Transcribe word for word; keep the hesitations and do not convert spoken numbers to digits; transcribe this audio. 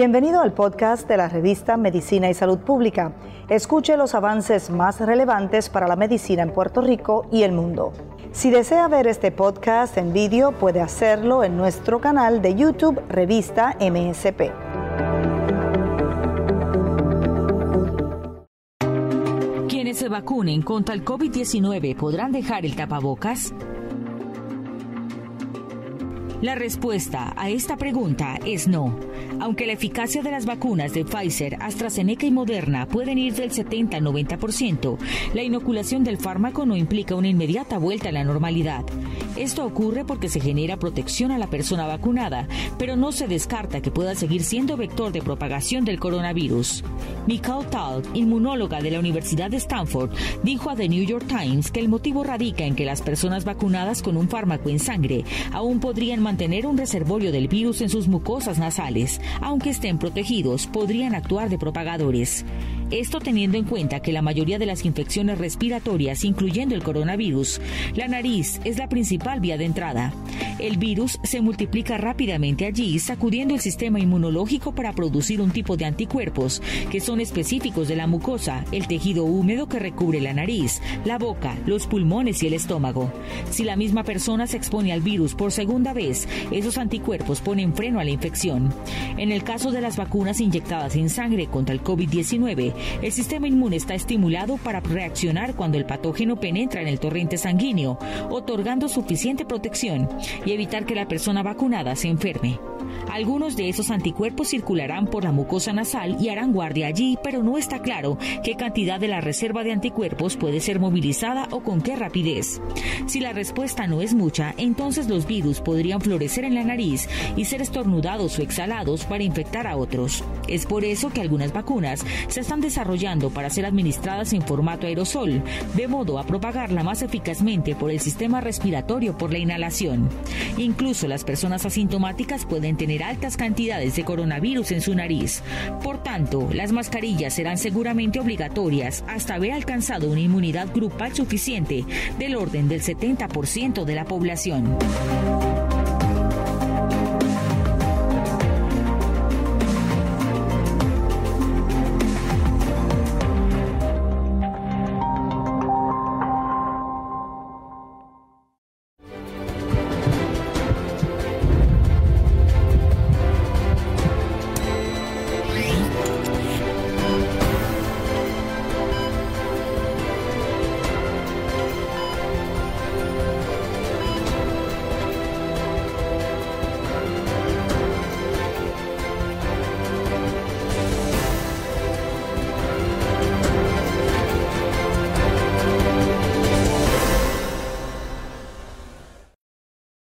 Bienvenido al podcast de la revista Medicina y Salud Pública. Escuche los avances más relevantes para la medicina en Puerto Rico y el mundo. Si desea ver este podcast en vídeo, puede hacerlo en nuestro canal de YouTube Revista M S P. Quienes se vacunen contra el COVID diecinueve podrán dejar el tapabocas. La respuesta a esta pregunta es no. Aunque la eficacia de las vacunas de Pfizer, AstraZeneca y Moderna pueden ir del setenta al noventa por ciento, la inoculación del fármaco no implica una inmediata vuelta a la normalidad. Esto ocurre porque se genera protección a la persona vacunada, pero no se descarta que pueda seguir siendo vector de propagación del coronavirus. Michal Tal, inmunóloga de la Universidad de Stanford, dijo a The New York Times que el motivo radica en que las personas vacunadas con un fármaco en sangre aún podrían mantener un reservorio del virus en sus mucosas nasales. Aunque estén protegidos, podrían actuar de propagadores. Esto teniendo en cuenta que la mayoría de las infecciones respiratorias, incluyendo el coronavirus, la nariz es la principal vía de entrada. El virus se multiplica rápidamente allí, sacudiendo el sistema inmunológico para producir un tipo de anticuerpos que son específicos de la mucosa, el tejido húmedo que recubre la nariz, la boca, los pulmones y el estómago. Si la misma persona se expone al virus por segunda vez, esos anticuerpos ponen freno a la infección. En el caso de las vacunas inyectadas en sangre contra el COVID diecinueve, el sistema inmune está estimulado para reaccionar cuando el patógeno penetra en el torrente sanguíneo, otorgando suficiente protección y evitar que la persona vacunada se enferme. Algunos de esos anticuerpos circularán por la mucosa nasal y harán guardia allí, pero no está claro qué cantidad de la reserva de anticuerpos puede ser movilizada o con qué rapidez. Si la respuesta no es mucha, entonces los virus podrían florecer en la nariz y ser estornudados o exhalados para infectar a otros. Es por eso que algunas vacunas se están desarrollando para ser administradas en formato aerosol, de modo a propagarla más eficazmente por el sistema respiratorio por la inhalación. Incluso las personas asintomáticas pueden tener altas cantidades de coronavirus en su nariz. Por tanto, las mascarillas serán seguramente obligatorias hasta haber alcanzado una inmunidad grupal suficiente, del orden del setenta por ciento de la población.